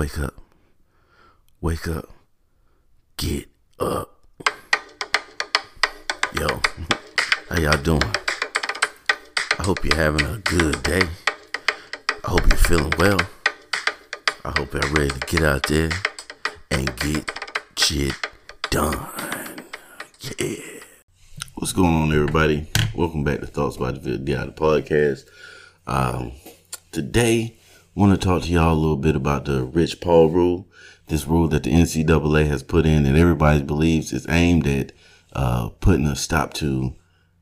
Wake up. Wake up. Get up. Yo, how y'all doing? I hope you're having a good day. I hope you're feeling well. I hope you're ready to get out there and get shit done. Yeah. What's going on, everybody? Welcome back to Thoughts by the Video, the podcast. Today, I want to talk to y'all a little bit about the Rich Paul rule. This rule that the NCAA has put in that everybody believes is aimed at putting a stop to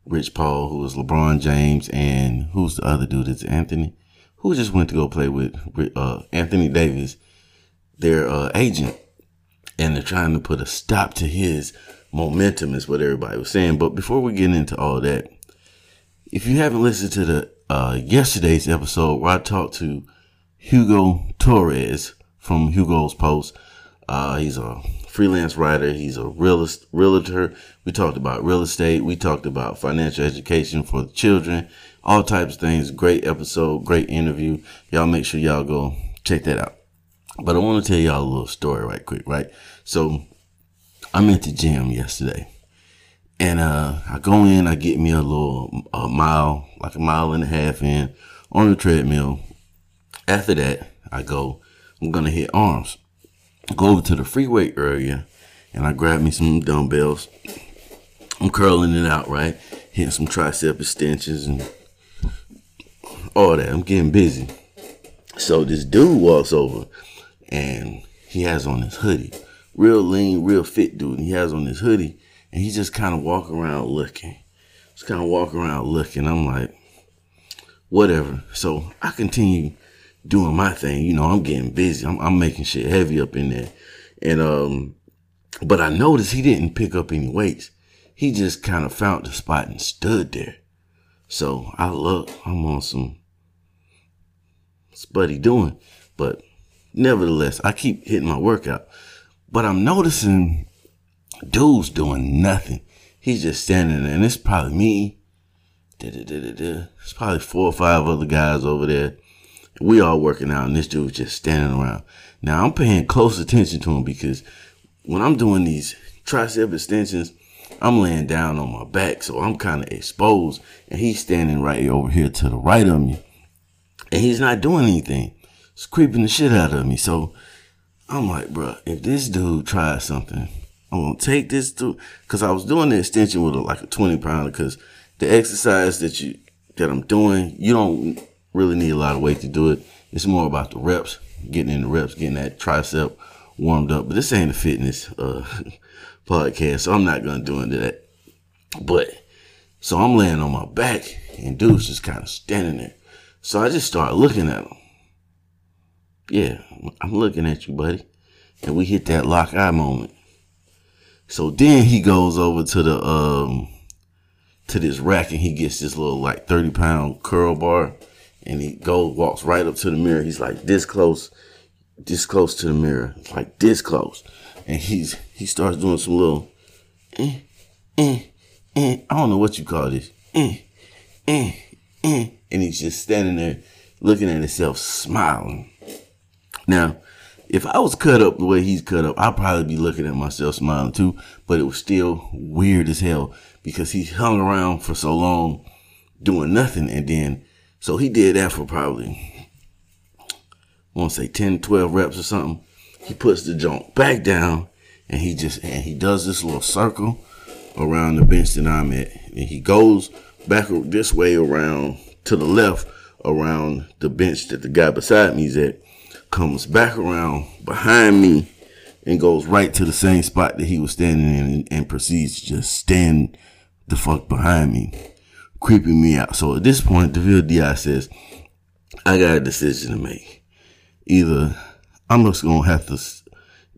Rich Paul, who is LeBron James, and who's the other dude? It's Anthony, who just went to go play with Anthony Davis, their agent, and they're trying to put a stop to his momentum is what everybody was saying. But before we get into all that, if you haven't listened to the yesterday's episode where I talked to Hugo Torres from Hugo's Post, he's a freelance writer. He's a realtor. We talked about real estate. We talked about financial education for the children, all types of things. Great episode, great interview. Y'all make sure y'all go check that out. But I want to tell y'all a little story right quick, right? So I'm at the gym yesterday, and I go in, I get me a mile, like a mile and a half in on the treadmill. After that, I'm going to hit arms. Go over to the free weight area, and I grab me some dumbbells. I'm curling it out, right? Hitting some tricep extensions and all that. I'm getting busy. So this dude walks over, and he has on his hoodie. Real lean, real fit dude. He has on his hoodie, and he just kind of walk around looking. I'm like, whatever. So I continue doing my thing. You know, I'm getting busy. I'm making shit heavy up in there. And, but I noticed he didn't pick up any weights. He just kind of found the spot and stood there. So I look, I'm on some spuddy doing, but nevertheless, I keep hitting my workout. But I'm noticing dude's doing nothing. He's just standing there, and it's probably me. It's probably 4 or 5 other guys over there. We all working out, and this dude's just standing around. Now, I'm paying close attention to him because when I'm doing these tricep extensions, I'm laying down on my back, so I'm kind of exposed, and he's standing right over here to the right of me, and he's not doing anything. It's creeping the shit out of me, so I'm like, bro, if this dude tries something, I'm going to take this dude. Because I was doing the extension with like a 20-pounder because the exercise that I'm doing, you don't really need a lot of weight to do it. It's more about the reps, getting that tricep warmed up. But this ain't a fitness podcast, so I'm not going to do into that. But so I'm laying on my back, and dude's just kind of standing there. So I just start looking at him. Yeah, I'm looking at you, buddy. And we hit that lock eye moment. So then he goes over to the to this rack, and he gets this little like 30-pound curl bar, and he walks right up to the mirror. He's like this close to the mirror. It's like this close. And he starts doing some little I don't know what you call this. And he's just standing there looking at himself, smiling. Now, if I was cut up the way he's cut up, I'd probably be looking at myself smiling too, but it was still weird as hell because he hung around for so long doing nothing. And then, so he did that for probably, I want to say 10, 12 reps or something. He puts the junk back down, and he does this little circle around the bench that I'm at. And he goes back this way around to the left around the bench that the guy beside me is at. Comes back around behind me and goes right to the same spot that he was standing in and proceeds to just stand the fuck behind me, creeping me out. So at this point, DeVille D.I. says, I got a decision to make. Either I'm just going to have to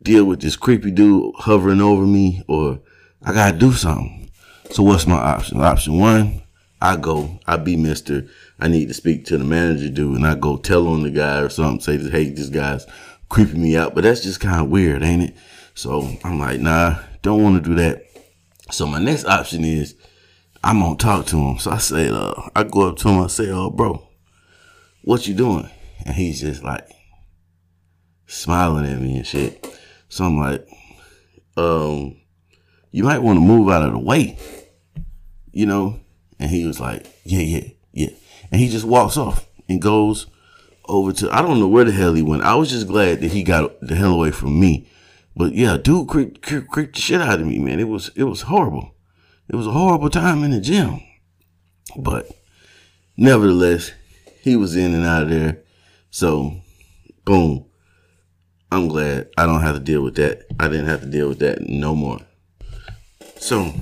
deal with this creepy dude hovering over me, or I got to do something. So what's my option? Option one, I be Mr. I need to speak to the manager dude, and I go tell on the guy or something, say, hey, this guy's creeping me out. But that's just kind of weird, ain't it? So I'm like, nah, don't want to do that. So my next option is I'm going to talk to him. So I say, I go up to him. I say, bro, what you doing? And he's just like, smiling at me and shit. So I'm like, you might want to move out of the way, you know? And he was like, yeah. And he just walks off and goes over to, I don't know where the hell he went. I was just glad that he got the hell away from me. But yeah, dude creeped the shit out of me, man. It was horrible. It was a horrible time in the gym. But nevertheless, he was in and out of there. So, boom. I'm glad I don't have to deal with that. I didn't have to deal with that no more. So,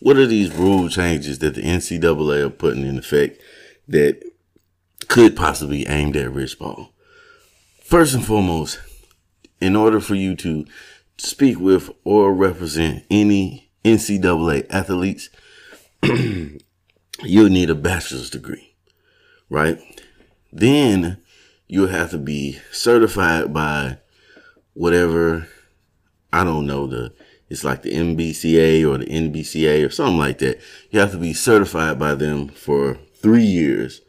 what are these rule changes that the NCAA are putting in effect that could possibly aim at Rich Paul? First and foremost, in order for you to speak with or represent any NCAA athletes, you'll need a bachelor's degree, right? Then you'll have to be certified by whatever, I don't know, it's like the MBCA or the NBCA or something like that. You have to be certified by them for 3 years.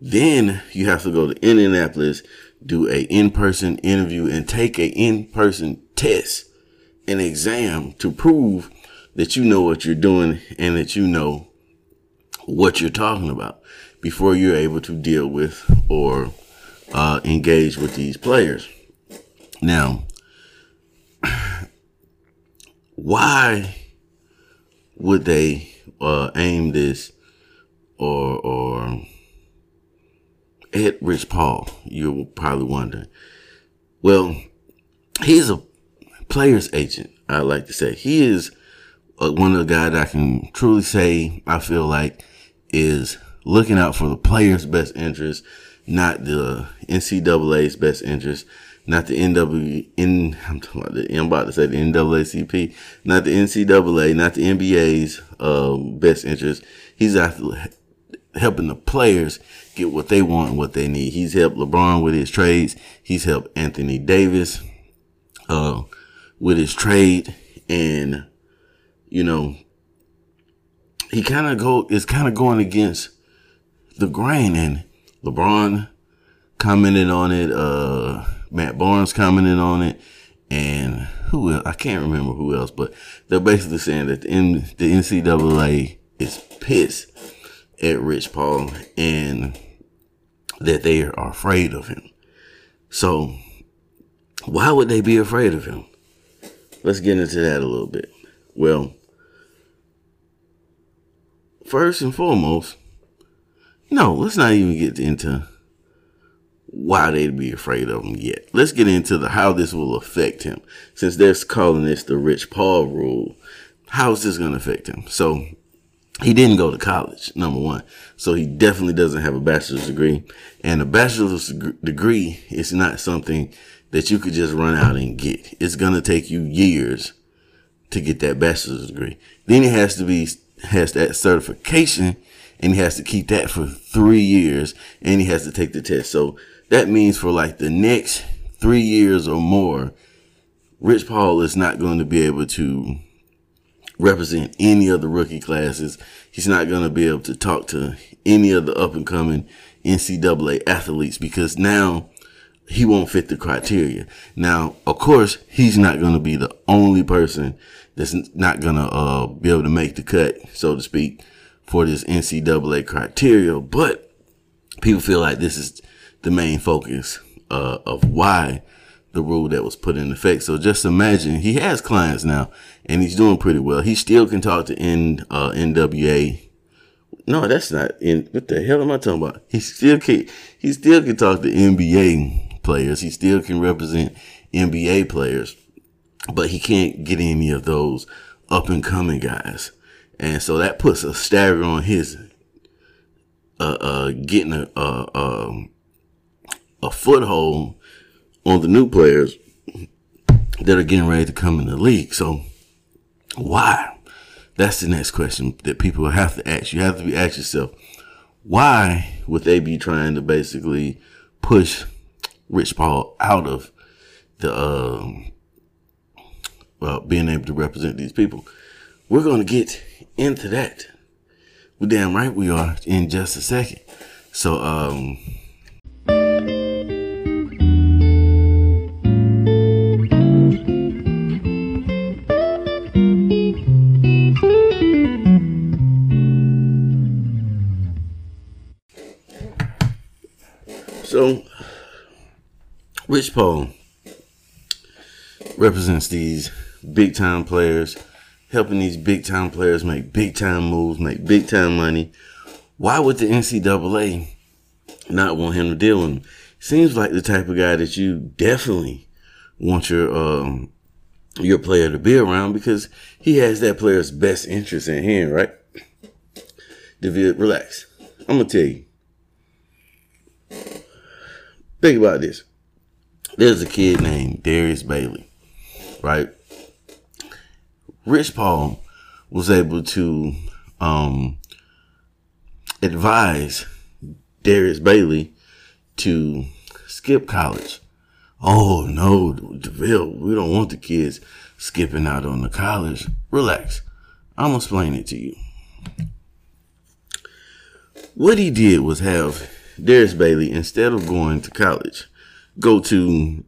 Then you have to go to Indianapolis, do an in-person interview, and take an in-person test, an exam to prove that you know what you're doing and that you know what you're talking about before you're able to deal with or engage with these players. Now, why would they aim this or at Rich Paul? You're probably wondering. Well, he's a player's agent, I like to say. He is one of the guys I can truly say I feel like is looking out for the players' best interest, not the NCAA's best interest, not the NAACP, not the NCAA, not the NBA's best interest. He's helping the players get what they want and what they need. He's helped LeBron with his trades. He's helped Anthony Davis with his trade, and you know, he is going against the grain, and LeBron commented on it. Matt Barnes commented on it, and who else? I can't remember who else, but they're basically saying that the NCAA is pissed at Rich Paul and that they are afraid of him. So why would they be afraid of him? Let's get into that a little bit. Well, first and foremost, no, let's not even get into why they'd be afraid of him yet. Let's get into how this will affect him. Since they're calling this the Rich Paul rule, how is this going to affect him? So he didn't go to college, number one. So he definitely doesn't have a bachelor's degree. And a bachelor's degree is not something that you could just run out and get. It's going to take you years to get that bachelor's degree. Then he has that certification, and he has to keep that for 3 years, and he has to take the test. So that means for like the next 3 years or more, Rich Paul is not going to be able to represent any of the rookie classes. He's not going to be able to talk to any of the up and coming NCAA athletes because now he won't fit the criteria. Now, of course, he's not going to be the only person that's not going to be able to make the cut, so to speak, for this NCAA criteria, but people feel like this is the main focus of why the rule that was put in effect. So just imagine he has clients now, and he's doing pretty well. He still can talk to NWA. No, that's not in. What the hell am I talking about? He still can talk to NBA players. He still can represent NBA players, but he can't get any of those up and coming guys. And so that puts a stagger on his getting a foothold on the new players that are getting ready to come in the league. So why? That's the next question that people have to ask. You have to ask yourself, why would they be trying to basically push Rich Paul out of the being able to represent these people? We're going to get into that. Well, damn right we are, in just a second. So, So, Rich Paul represents these big-time players, helping these big-time players make big-time moves, make big-time money. Why would the NCAA not want him to deal with him? Seems like the type of guy that you definitely want your player to be around, because he has that player's best interest in hand, right? David, relax. I'm going to tell you. Think about this. There's a kid named Darius Bailey, right? Rich Paul was able to advise Darius Bailey to skip college. Oh, no, DeVille, we don't want the kids skipping out on the college. Relax. I'm going to explain it to you. What he did was have Darius Bailey, instead of going to college, go to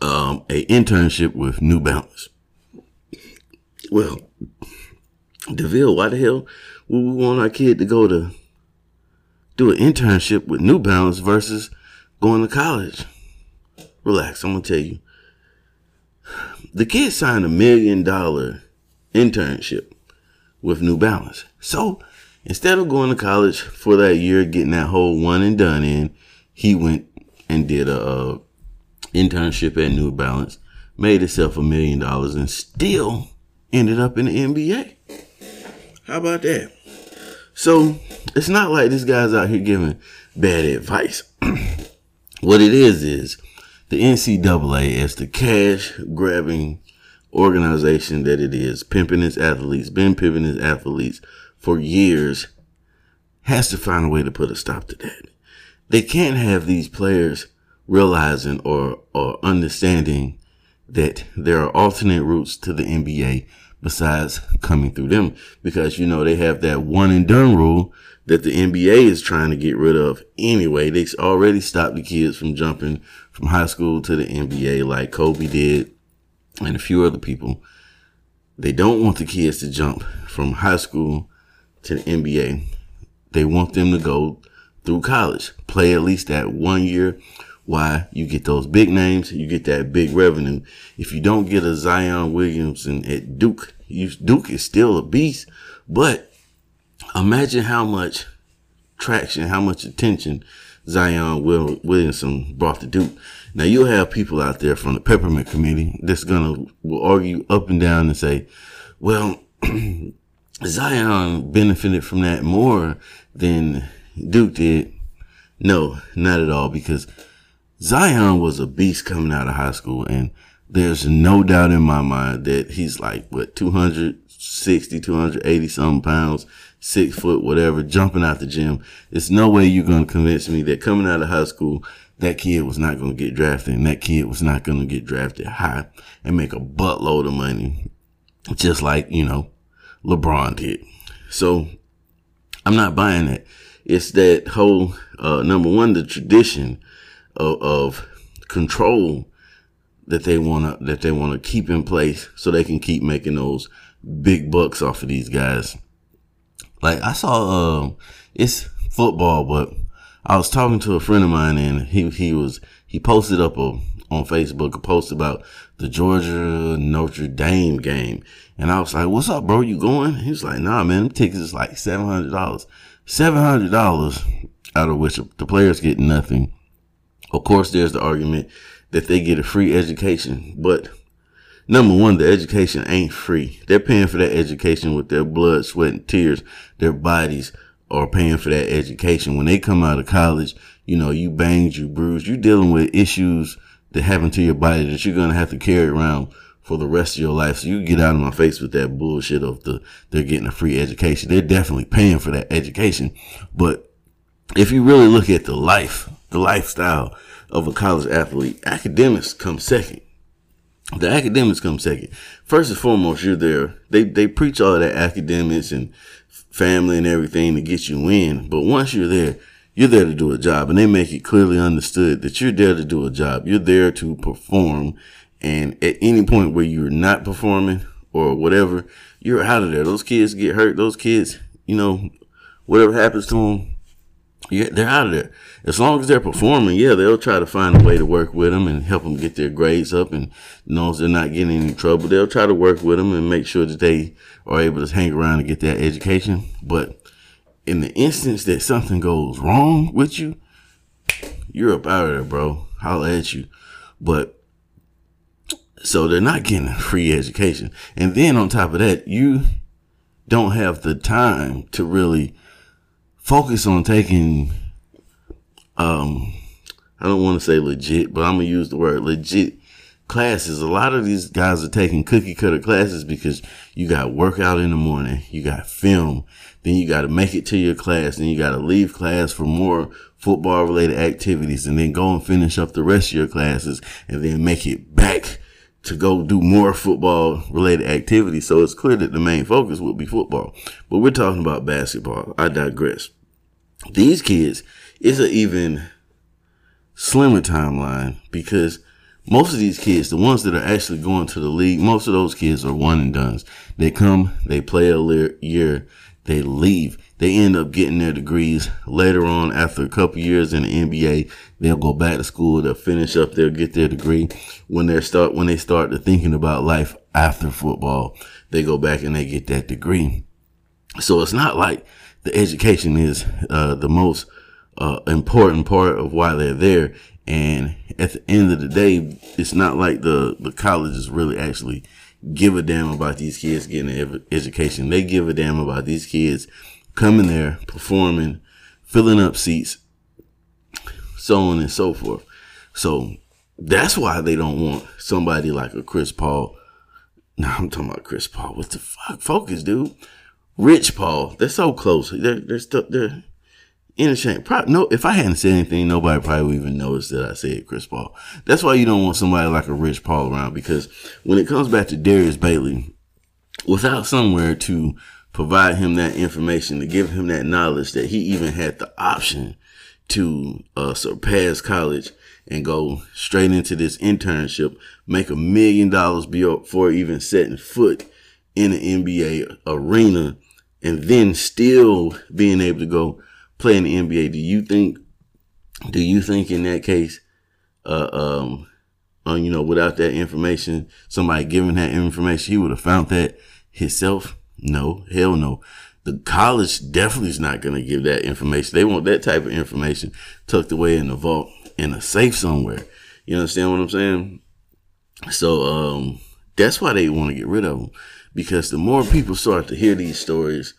an internship with New Balance. Well, DeVille, why the hell would we want our kid to go to do an internship with New Balance versus going to college? Relax, I'm going to tell you. The kid signed $1 million internship with New Balance. So, instead of going to college for that year, getting that whole one and done in, he went and did a internship at New Balance, made himself $1 million, and still ended up in the NBA. How about that? So it's not like this guy's out here giving bad advice. What it is the NCAA, as the cash-grabbing organization that it is, pimping its athletes, been pimping its athletes for years, has to find a way to put a stop to that. They can't have these players realizing or understanding that there are alternate routes to the NBA besides coming through them, because, you know, they have that one and done rule that the NBA is trying to get rid of anyway. They already stopped the kids from jumping from high school to the NBA like Kobe did and a few other people. They don't want the kids to jump from high school to the NBA. They want them to go through college, play at least that one year. Why? You get those big names, you get that big revenue. If you don't get a Zion Williamson at Duke, Duke is still a beast, but imagine how much traction, how much attention Zion Williamson brought to Duke. Now, you'll have people out there from the Peppermint Committee that's will argue up and down and say, well, Zion benefited from that more than Duke did. No, not at all, because Zion was a beast coming out of high school, and there's no doubt in my mind that he's like, what, 260, 280-something pounds, 6 foot, whatever, jumping out the gym. There's no way you're going to convince me that coming out of high school, that kid was not going to get drafted, and that kid was not going to get drafted high and make a buttload of money, just like, you know, LeBron did. So I'm not buying that. It's that whole, number one, the tradition of control that they want to keep in place so they can keep making those big bucks off of these guys. Like, I saw, it's football, but I was talking to a friend of mine, and he posted up on Facebook a post about the Georgia Notre Dame game. And I was like, what's up, bro? You going? He was like, nah, man, them tickets is like $700. $700, out of which the players get nothing. Of course, there's the argument that they get a free education. But number one, the education ain't free. They're paying for that education with their blood, sweat, and tears. Their bodies are paying for that education. When they come out of college, you know, you banged, you bruised, you dealing with issues that happen to your body that you're going to have to carry around for the rest of your life. So you get out of my face with that bullshit of they're getting a free education. They're definitely paying for that education. But if you really look at the lifestyle of a college athlete, academics come second. The academics come second. First and foremost, you're there. They preach all that academics and family and everything to get you in. But once you're there to do a job. And they make it clearly understood that you're there to do a job. You're there to perform. And at any point where you're not performing or whatever, you're out of there. Those kids get hurt. Those kids, you know, whatever happens to them, Yeah, they're out of there. As long as they're performing, yeah, they'll try to find a way to work with them and help them get their grades up. And as long as they're not getting any trouble, they'll try to work with them and make sure that they are able to hang around and get that education. But in the instance that something goes wrong with you, you're up out of there, bro. Holla at you. But so they're not getting a free education. And then on top of that, you don't have the time to really focus on taking, I don't want to say legit, but I'm going to use the word legit classes. A lot of these guys are taking cookie cutter classes because you got workout in the morning, you got film, then you got to make it to your class, then you got to leave class for more football related activities, and then go and finish up the rest of your classes, and then make it back to go do more football-related activities. So it's clear that the main focus would be football. But we're talking about basketball. I digress. These kids, it's an even slimmer timeline because most of these kids, the ones that are actually going to the league, most of those kids are one and dones. They come, they play a year, they leave. They end up getting their degrees later on. After a couple years in the NBA, they'll go back to school, they'll finish up, they'll get their degree. When they start to thinking about life after football, they go back and they get that degree. So it's not like the education is the most important part of why they're there. And at the end of the day, it's not like the colleges really actually give a damn about these kids getting an education. They give a damn about these kids coming there, performing, filling up seats, so on and so forth. So that's why they don't want somebody like a Chris Paul. Now I'm talking about Chris Paul. What the fuck? Focus, dude. Rich Paul. They're so close. They're interchange. No, if I hadn't said anything, nobody probably would even notice that I said Chris Paul. That's why you don't want somebody like a Rich Paul around, because when it comes back to Darius Bailey, without somewhere to provide him that information, to give him that knowledge that he even had the option to surpass college and go straight into this internship, make $1 million before even setting foot in the NBA arena, and then still being able to go play in the NBA. Do you think in that case, without that information, somebody giving that information, he would have found that himself? No, hell no. The college definitely is not going to give that information. They want that type of information tucked away in the vault, in a safe somewhere. You understand what I'm saying? So that's why they want to get rid of them, because the more people start to hear these stories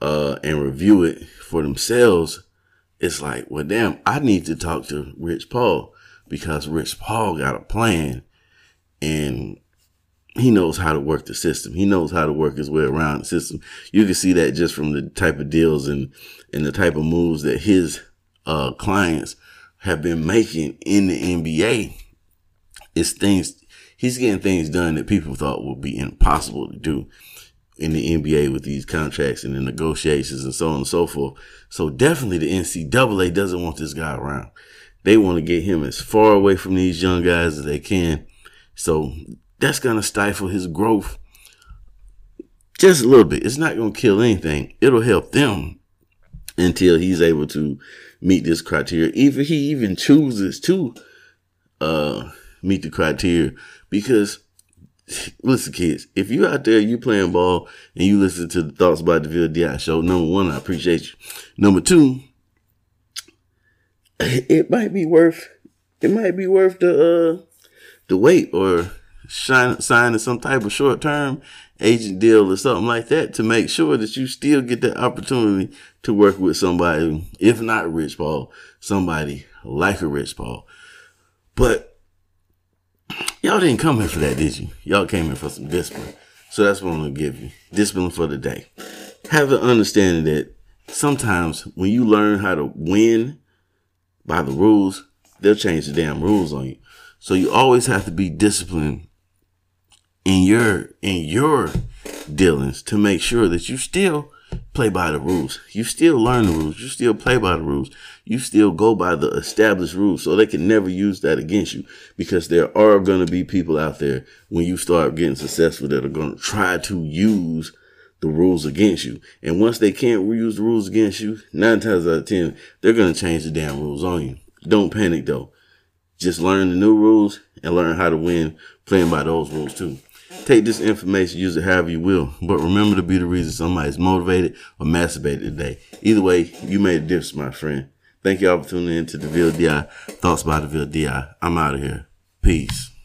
and review it for themselves, it's like, well, damn, I need to talk to Rich Paul, because Rich Paul got a plan and he knows how to work the system. He knows how to work his way around the system. You can see that just from the type of deals and the type of moves that his clients have been making in the NBA. It's things, he's getting things done that people thought would be impossible to do in the NBA with these contracts and the negotiations and so on and so forth. So definitely the NCAA doesn't want this guy around. They want to get him as far away from these young guys as they can. So that's going to stifle his growth just a little bit. It's not going to kill anything. It'll help them until he's able to meet this criteria, if he even chooses to meet the criteria. Because, listen, kids, if you out there, you playing ball, and you listen to the Thoughts by DeVille D.I. show, number one, I appreciate you. Number two, it might be worth the wait, or signing some type of short-term agent deal or something like that to make sure that you still get that opportunity to work with somebody, if not Rich Paul, somebody like a Rich Paul. But y'all didn't come here for that, did you? Y'all came here for some discipline. So that's what I'm going to give you. Discipline for the day. Have an understanding that sometimes when you learn how to win by the rules, they'll change the damn rules on you. So you always have to be disciplined in your dealings to make sure that you still play by the rules. You still learn the rules. You still play by the rules. You still go by the established rules, so they can never use that against you, because there are going to be people out there when you start getting successful that are going to try to use the rules against you. And once they can't reuse the rules against you, 9 times out of 10, they're going to change the damn rules on you. Don't panic though. Just learn the new rules and learn how to win playing by those rules too. Take this information, use it however you will, but remember to be the reason somebody's motivated or masturbated today. Either way, you made a difference, my friend. Thank y'all for tuning in to the VLDI. Thoughts by the VLDI. I'm out of here. Peace.